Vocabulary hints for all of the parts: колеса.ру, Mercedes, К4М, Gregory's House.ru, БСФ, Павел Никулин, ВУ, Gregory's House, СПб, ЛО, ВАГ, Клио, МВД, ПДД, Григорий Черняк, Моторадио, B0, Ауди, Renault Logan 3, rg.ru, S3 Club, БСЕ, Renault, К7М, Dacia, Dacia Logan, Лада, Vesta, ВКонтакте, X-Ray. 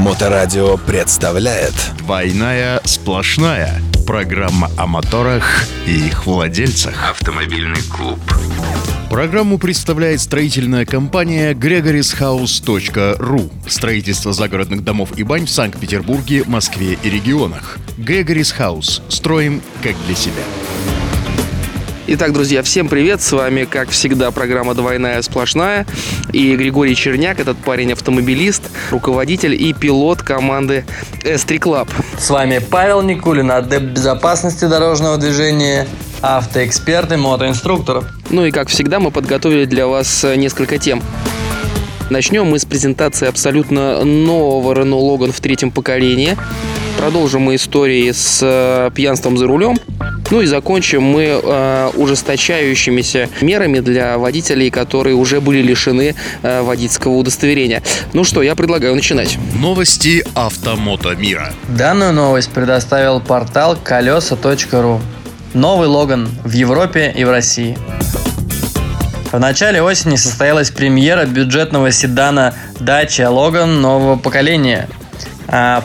Моторадио представляет «Двойная сплошная». Программа о моторах и их владельцах. Автомобильный клуб. Программу представляет строительная компания Gregory's House.ru. Строительство загородных домов и бань в Санкт-Петербурге, Москве и регионах. Gregory's House. Строим как для себя. Итак, друзья, всем привет, с вами, как всегда, программа «Двойная сплошная» и Григорий Черняк, этот парень автомобилист, руководитель и пилот команды S3 Club. С вами Павел Никулин, адепт безопасности дорожного движения, автоэксперт и мотоинструктор. Ну и, как всегда, мы подготовили для вас несколько тем. Начнем мы с презентации абсолютно нового Renault Logan в третьем поколении. Продолжим мы истории с пьянством за рулем. Ну и закончим мы ужесточающимися мерами для водителей, которые уже были лишены водительского удостоверения. Ну что, я предлагаю начинать. Новости автомотомира. Данную новость предоставил портал колеса.ру. Новый Логан в Европе и в России. В начале осени состоялась премьера бюджетного седана Dacia Logan нового поколения.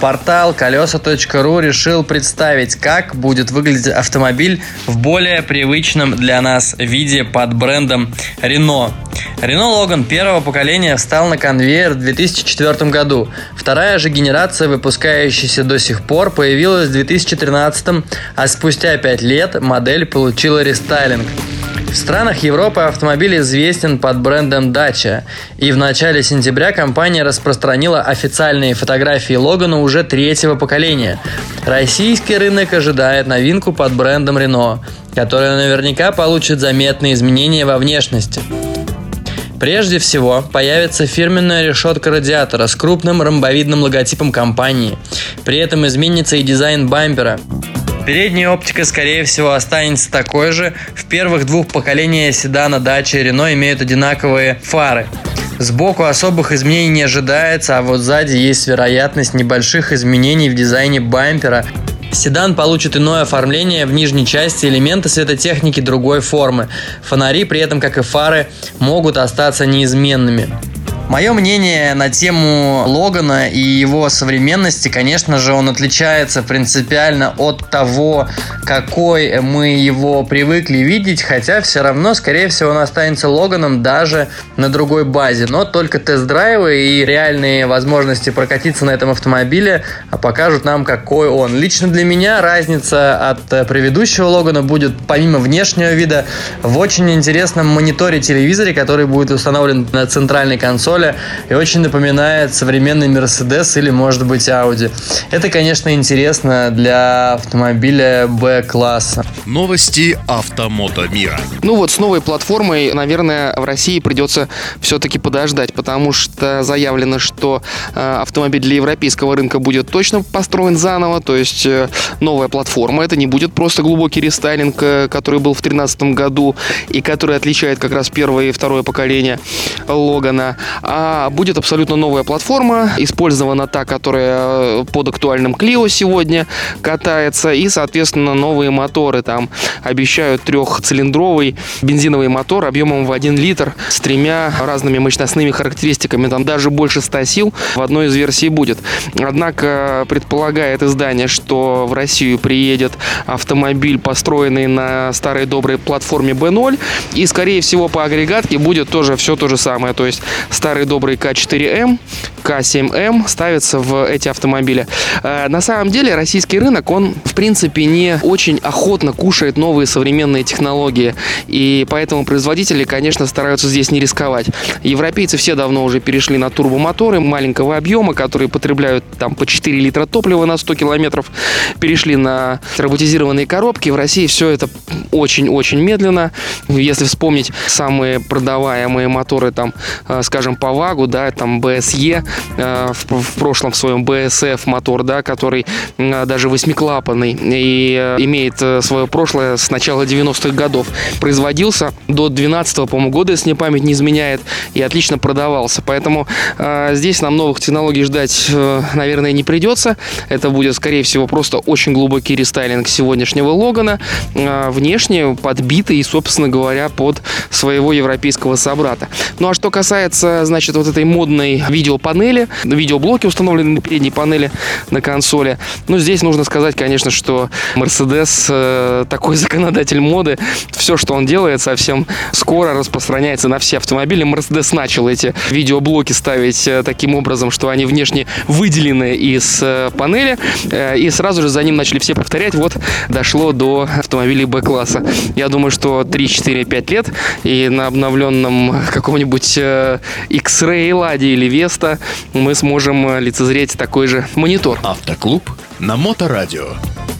Портал колеса.ру решил представить, как будет выглядеть автомобиль в более привычном для нас виде под брендом Renault. Renault Logan первого поколения встал на конвейер в 2004 году. Вторая же генерация, выпускающаяся до сих пор, появилась в 2013, а спустя 5 лет модель получила рестайлинг. В странах Европы автомобиль известен под брендом Dacia, и в начале сентября компания распространила официальные фотографии Логана уже третьего поколения. Российский рынок ожидает новинку под брендом Renault, которая наверняка получит заметные изменения во внешности. Прежде всего, появится фирменная решетка радиатора с крупным ромбовидным логотипом компании. При этом изменится и дизайн бампера. Передняя оптика, скорее всего, останется такой же. В первых двух поколениях седана Dacia и Renault имеют одинаковые фары. Сбоку особых изменений не ожидается, а вот сзади есть вероятность небольших изменений в дизайне бампера. Седан получит иное оформление, в нижней части элементы светотехники другой формы. Фонари при этом, как и фары, могут остаться неизменными. Мое мнение на тему Логана и его современности, конечно же, он отличается принципиально от того, какой мы его привыкли видеть, хотя все равно, скорее всего, он останется Логаном даже на другой базе. Но только тест-драйвы и реальные возможности прокатиться на этом автомобиле покажут нам, какой он. Лично для меня разница от предыдущего Логана будет, помимо внешнего вида, в очень интересном мониторе-телевизоре, который будет установлен на центральной консоли, и очень напоминает современный Mercedes или, может быть, Ауди. Это, конечно, интересно для автомобиля Б-класса. Новости автомотомира. Ну вот, с новой платформой, наверное, в России придется все-таки подождать, потому что заявлено, что автомобиль для европейского рынка будет точно построен заново, то есть новая платформа. Это не будет просто глубокий рестайлинг, который был в 2013 году и который отличает как раз первое и второе поколение Логана. А будет абсолютно новая платформа, использована та, которая под актуальным Клио сегодня катается, и, соответственно, новые моторы. Там обещают трехцилиндровый бензиновый мотор объемом в 1 литр с тремя разными мощностными характеристиками. Там даже больше 100 сил в одной из версий будет. Однако предполагает издание, что в Россию приедет автомобиль, построенный на старой доброй платформе B0, и, скорее всего, по агрегатке будет тоже все то же самое. То есть старый добрый К4М, К7М ставится в эти автомобили. На самом деле российский рынок, он в принципе не очень охотно кушает новые современные технологии. И поэтому производители, конечно, стараются здесь не рисковать. Европейцы все давно уже перешли на турбомоторы маленького объема, которые потребляют там по 4 литра топлива на 100 километров. Перешли на роботизированные коробки. В России все это очень-очень медленно. Если вспомнить самые продаваемые моторы, там, скажем, по ВАГу, да, там БСЕ, в прошлом своем БСФ мотор, да, который даже восьмиклапанный и имеет свое прошлое с начала 90-х годов. Производился до 12-го, по-моему, года, если мне память не изменяет, и отлично продавался. Поэтому здесь нам новых технологий ждать, наверное, не придется. Это будет, скорее всего, просто очень глубокий рестайлинг сегодняшнего Логана, внешне подбитый и, собственно говоря, под своего европейского собрата. Ну а что касается, значит, вот этой модной видеопанели, панели. Видеоблоки установлены на передней панели на консоли. Но здесь нужно сказать, конечно, что Mercedes такой законодатель моды. Все, что он делает, совсем скоро распространяется на все автомобили. Mercedes начал эти видеоблоки ставить таким образом, что они внешне выделены из панели. И сразу же за ним начали все повторять. Вот дошло до автомобилей Б-класса. Я думаю, что 3-4-5 лет и на обновленном каком-нибудь X-Ray, Ладе или Vesta мы сможем лицезреть такой же монитор. Автоклуб на Моторадио.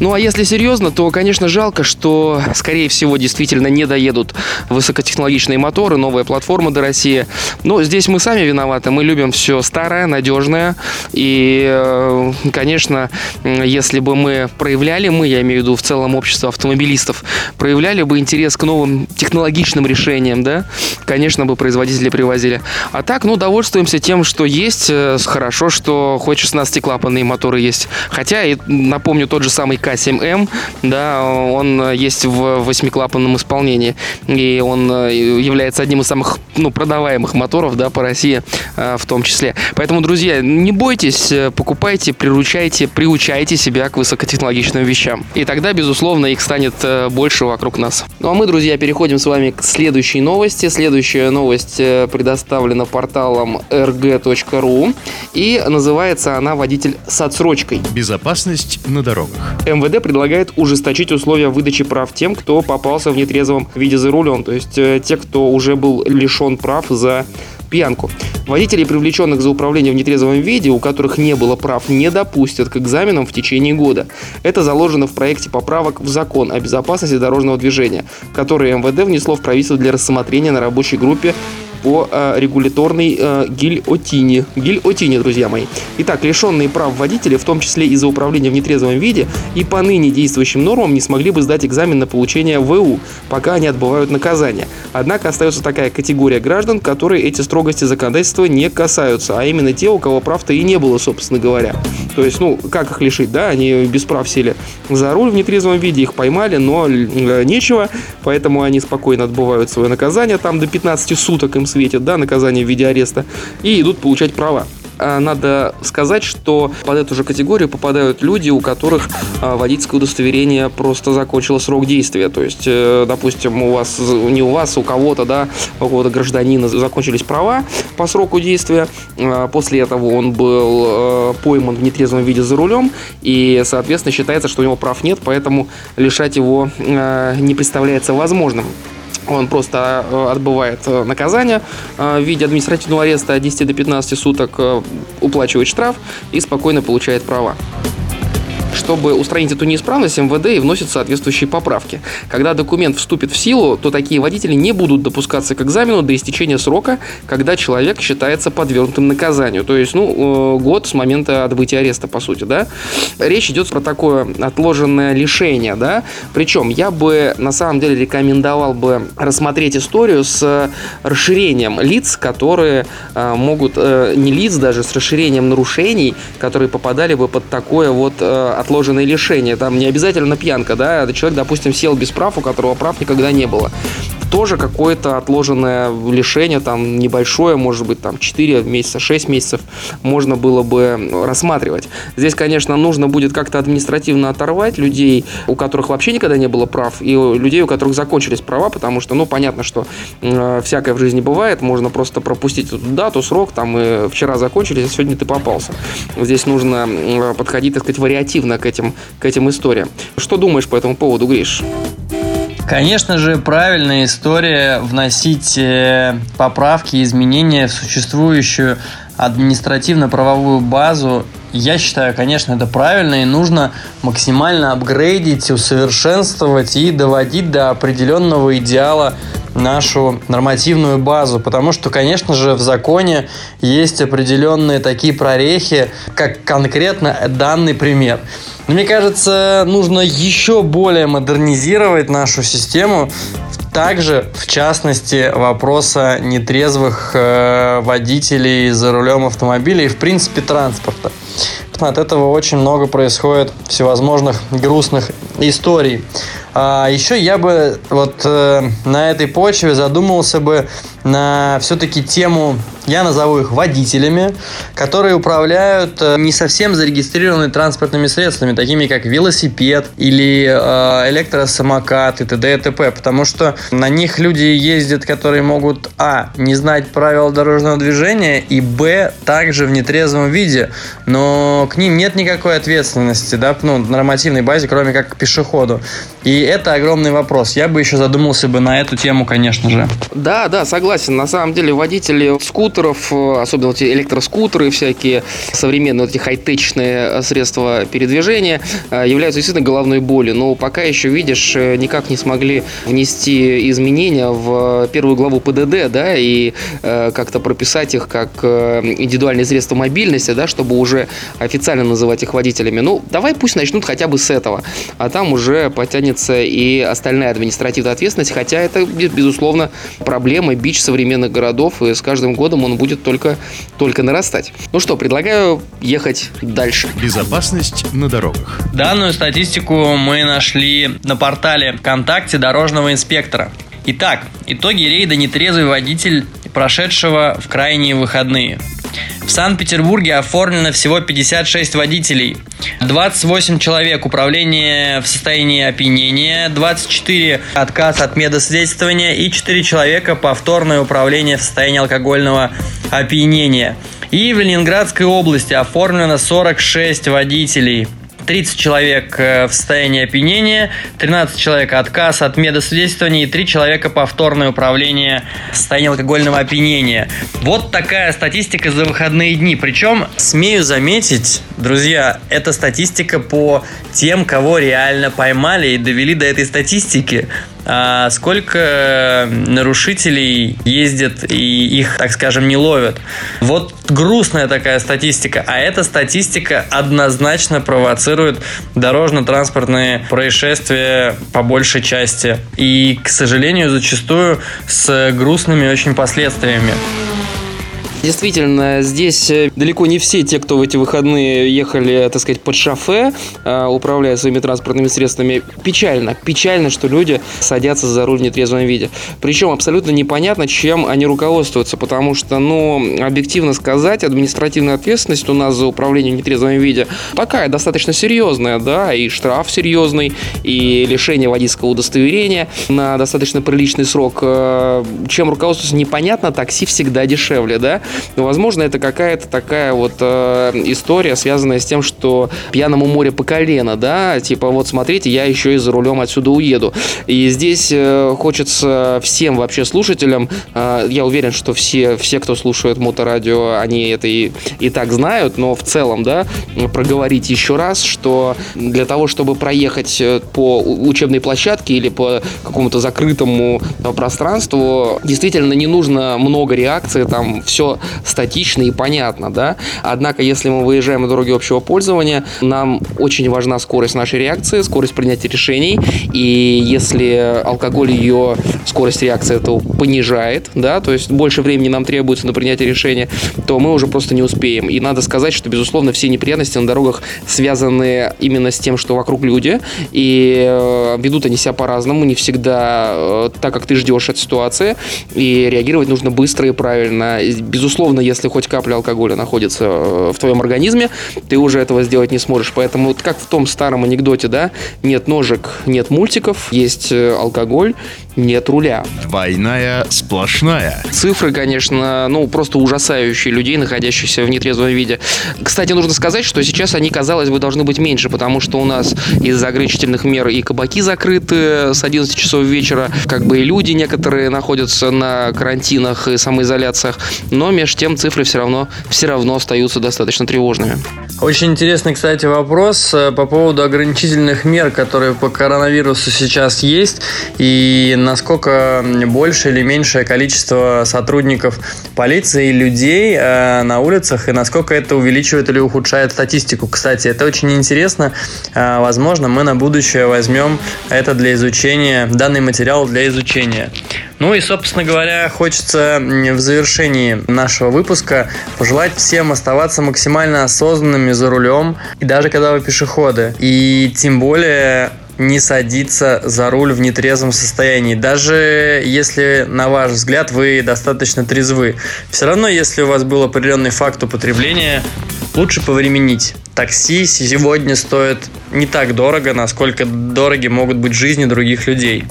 Ну, а если серьезно, то, конечно, жалко, что, скорее всего, действительно не доедут высокотехнологичные моторы, новая платформа до России. Но здесь мы сами виноваты. Мы любим все старое, надежное. И, конечно, если бы мы проявляли, я имею в виду в целом общество автомобилистов, проявляли бы интерес к новым технологичным решениям, да, конечно, бы производители привозили. А так, довольствуемся тем, что есть. Хорошо, что хоть 16-клапанные моторы есть. Хотя, и напомню, тот же самый К7М, да, он есть в 8-клапанном исполнении, и он является одним из самых продаваемых моторов, да, по России в том числе. Поэтому, друзья, не бойтесь, покупайте, приучайте себя к высокотехнологичным вещам. И тогда, безусловно, их станет больше вокруг нас. Ну а мы, друзья, переходим с вами к следующей новости. Следующая новость предоставлена порталом rg.ru, и называется она «Водитель с отсрочкой. Безопасность на дорогах». МВД предлагает ужесточить условия выдачи прав тем, кто попался в нетрезвом виде за рулем, то есть те, кто уже был лишен прав за пьянку. Водителей, привлеченных за управление в нетрезвом виде, у которых не было прав, не допустят к экзаменам в течение года. Это заложено в проекте поправок в закон о безопасности дорожного движения, который МВД внесло в правительство для рассмотрения на рабочей группе по регуляторной гильотине. Гильотине, друзья мои. Итак, лишенные прав водители, в том числе и за управление в нетрезвом виде, и по ныне действующим нормам не смогли бы сдать экзамен на получение ВУ, пока они отбывают наказание. Однако остается такая категория граждан, которые эти строгости законодательства не касаются, а именно те, у кого прав-то и не было, собственно говоря. То есть, как их лишить, да? Они без прав сели за руль в нетрезвом виде, их поймали, но нечего, поэтому они спокойно отбывают свое наказание, там до 15 суток им светит, да, наказание в виде ареста, и идут получать права. Надо сказать, что под эту же категорию попадают люди, у которых водительское удостоверение просто закончило срок действия. То есть, допустим, у кого-то, да, у какого-то гражданина закончились права по сроку действия. После этого он был пойман в нетрезвом виде за рулем, и, соответственно, считается, что у него прав нет, поэтому лишать его не представляется возможным. Он просто отбывает наказание в виде административного ареста от 10 до 15 суток, уплачивает штраф и спокойно получает права. Чтобы устранить эту неисправность, МВД и вносит соответствующие поправки. Когда документ вступит в силу, то такие водители не будут допускаться к экзамену до истечения срока, когда человек считается подвергнутым наказанию. То есть, год с момента отбытия ареста, по сути, да. Речь идет про такое отложенное лишение, да. Причем я бы, на самом деле, рекомендовал бы рассмотреть историю с расширением лиц, которые могут... Не лиц даже, с расширением нарушений, которые попадали бы под такое отложенные лишения. Там не обязательно пьянка, да, человек, допустим, сел без прав, у которого прав никогда не было. Тоже какое-то отложенное лишение, там, небольшое, может быть, там, 4 месяца, 6 месяцев можно было бы рассматривать. Здесь, конечно, нужно будет как-то административно оторвать людей, у которых вообще никогда не было прав, и людей, у которых закончились права, потому что, понятно, что всякое в жизни бывает, можно просто пропустить эту дату, срок, там, и вчера закончились, а сегодня ты попался. Здесь нужно подходить, так сказать, вариативно к этим историям. Что думаешь по этому поводу, Гриш? Конечно же, правильная история — вносить поправки, изменения в существующую административно-правовую базу. Я считаю, конечно, это правильно, и нужно максимально апгрейдить, усовершенствовать и доводить до определенного идеала нашу нормативную базу, потому что, конечно же, в законе есть определенные такие прорехи, как конкретно данный пример. Но мне кажется, нужно еще более модернизировать нашу систему, также, в частности, вопроса нетрезвых водителей за рулем автомобиля и, в принципе, транспорта. От этого очень много происходит всевозможных грустных историй. А еще я бы на этой почве задумался бы на все-таки тему Я назову их водителями, которые управляют не совсем зарегистрированными транспортными средствами, такими как велосипед или электросамокат и т.д. и т.п. Потому что на них люди ездят, которые могут не знать правил дорожного движения и также в нетрезвом виде. Но к ним нет никакой ответственности, на нормативной базе, кроме как к пешеходу. И это огромный вопрос. Я бы еще задумался бы на эту тему, конечно же. Да, согласен. На самом деле водители скутеров, особенно эти электроскутеры, всякие современные эти хай-течные средства передвижения, являются действительно головной болью. Но пока еще, видишь, никак не смогли внести изменения в первую главу ПДД, и как-то прописать их как индивидуальные средства мобильности, чтобы уже официально называть их водителями. Давай пусть начнут хотя бы с этого, а там уже потянется и остальная административная ответственность, хотя это, безусловно, проблема, бич современных городов, и с каждым годом он будет только нарастать. Предлагаю ехать дальше. Безопасность на дорогах. Данную статистику мы нашли на портале ВКонтакте дорожного инспектора. Итак, итоги рейда «Нетрезвый водитель», прошедшего в крайние выходные. В Санкт-Петербурге оформлено всего 56 водителей, 28 человек управление в состоянии опьянения, 24 отказ от медосвидетельствования и 4 человека повторное управление в состоянии алкогольного опьянения. И в Ленинградской области оформлено 46 водителей. 30 человек в состоянии опьянения, 13 человек отказ от медосвидетельствования и 3 человека повторное управление в состоянии алкогольного опьянения. Вот такая статистика за выходные дни. Причем, смею заметить, друзья, это статистика по тем, кого реально поймали и довели до этой статистики. А сколько нарушителей ездят и их, так скажем, не ловят. Вот грустная такая статистика. А эта статистика однозначно провоцирует дорожно-транспортные происшествия по большей части. И, к сожалению, зачастую с грустными очень последствиями. Действительно, здесь далеко не все те, кто в эти выходные ехали, так сказать, под шофе, управляя своими транспортными средствами. Печально, что люди садятся за руль в нетрезвом виде. Причем абсолютно непонятно, чем они руководствуются, потому что, объективно сказать, административная ответственность у нас за управление в нетрезвом виде такая достаточно серьезная, и штраф серьезный, и лишение водительского удостоверения на достаточно приличный срок. Чем руководствуются, непонятно, такси всегда дешевле, Но, возможно, это какая-то такая история, связанная с тем, что пьяному море по колено, смотрите, я еще и за рулем отсюда уеду. И здесь хочется всем вообще слушателям, я уверен, что все, кто слушает Моторадио, они это и так знают, но в целом, проговорить еще раз, что для того, чтобы проехать по учебной площадке или по какому-то закрытому пространству, действительно не нужно много реакции, все статично и понятно, Однако, если мы выезжаем на дороги общего пользования, нам очень важна скорость нашей реакции, скорость принятия решений. И если алкоголь ее скорость реакции этого понижает, то есть больше времени нам требуется на принятие решения, то мы уже просто не успеем. И надо сказать, что, безусловно, все неприятности на дорогах связаны именно с тем, что вокруг люди, и ведут они себя по-разному, не всегда так, как ты ждешь от ситуации, и реагировать нужно быстро и правильно. Безусловно, если хоть капля алкоголя находится в твоем организме, ты уже этого сделать не сможешь. Поэтому, как в том старом анекдоте, нет ножек, нет мультиков, есть алкоголь, нет руля. Двойная сплошная. Цифры, конечно, просто ужасающие людей, находящихся в нетрезвом виде. Кстати, нужно сказать, что сейчас они, казалось бы, должны быть меньше, потому что у нас из-за ограничительных мер и кабаки закрыты с 11 часов вечера, и люди некоторые находятся на карантинах и самоизоляциях. Но меж тем цифры все равно остаются достаточно тревожными. Очень интересный, кстати, вопрос по поводу ограничительных мер, которые по коронавирусу сейчас есть, и насколько больше или меньшее количество сотрудников полиции и людей на улицах, и насколько это увеличивает или ухудшает статистику. Кстати, это очень интересно. Возможно, мы на будущее возьмем это для изучения, данный материал для изучения. И, собственно говоря, хочется в завершении нашего выпуска пожелать всем оставаться максимально осознанными за рулем, и даже когда вы пешеходы. И тем более не садиться за руль в нетрезвом состоянии. Даже если, на ваш взгляд, вы достаточно трезвы, все равно, если у вас был определенный факт употребления, лучше повременить. Такси сегодня стоит не так дорого, насколько дороги могут быть жизни других людей.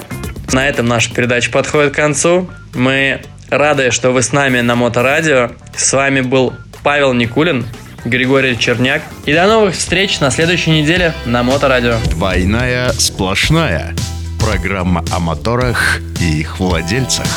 На этом наша передача подходит к концу. Мы рады, что вы с нами на Моторадио. С вами был Павел Никулин, Григорий Черняк. И до новых встреч на следующей неделе на Моторадио. Двойная сплошная. Программа о моторах и их владельцах.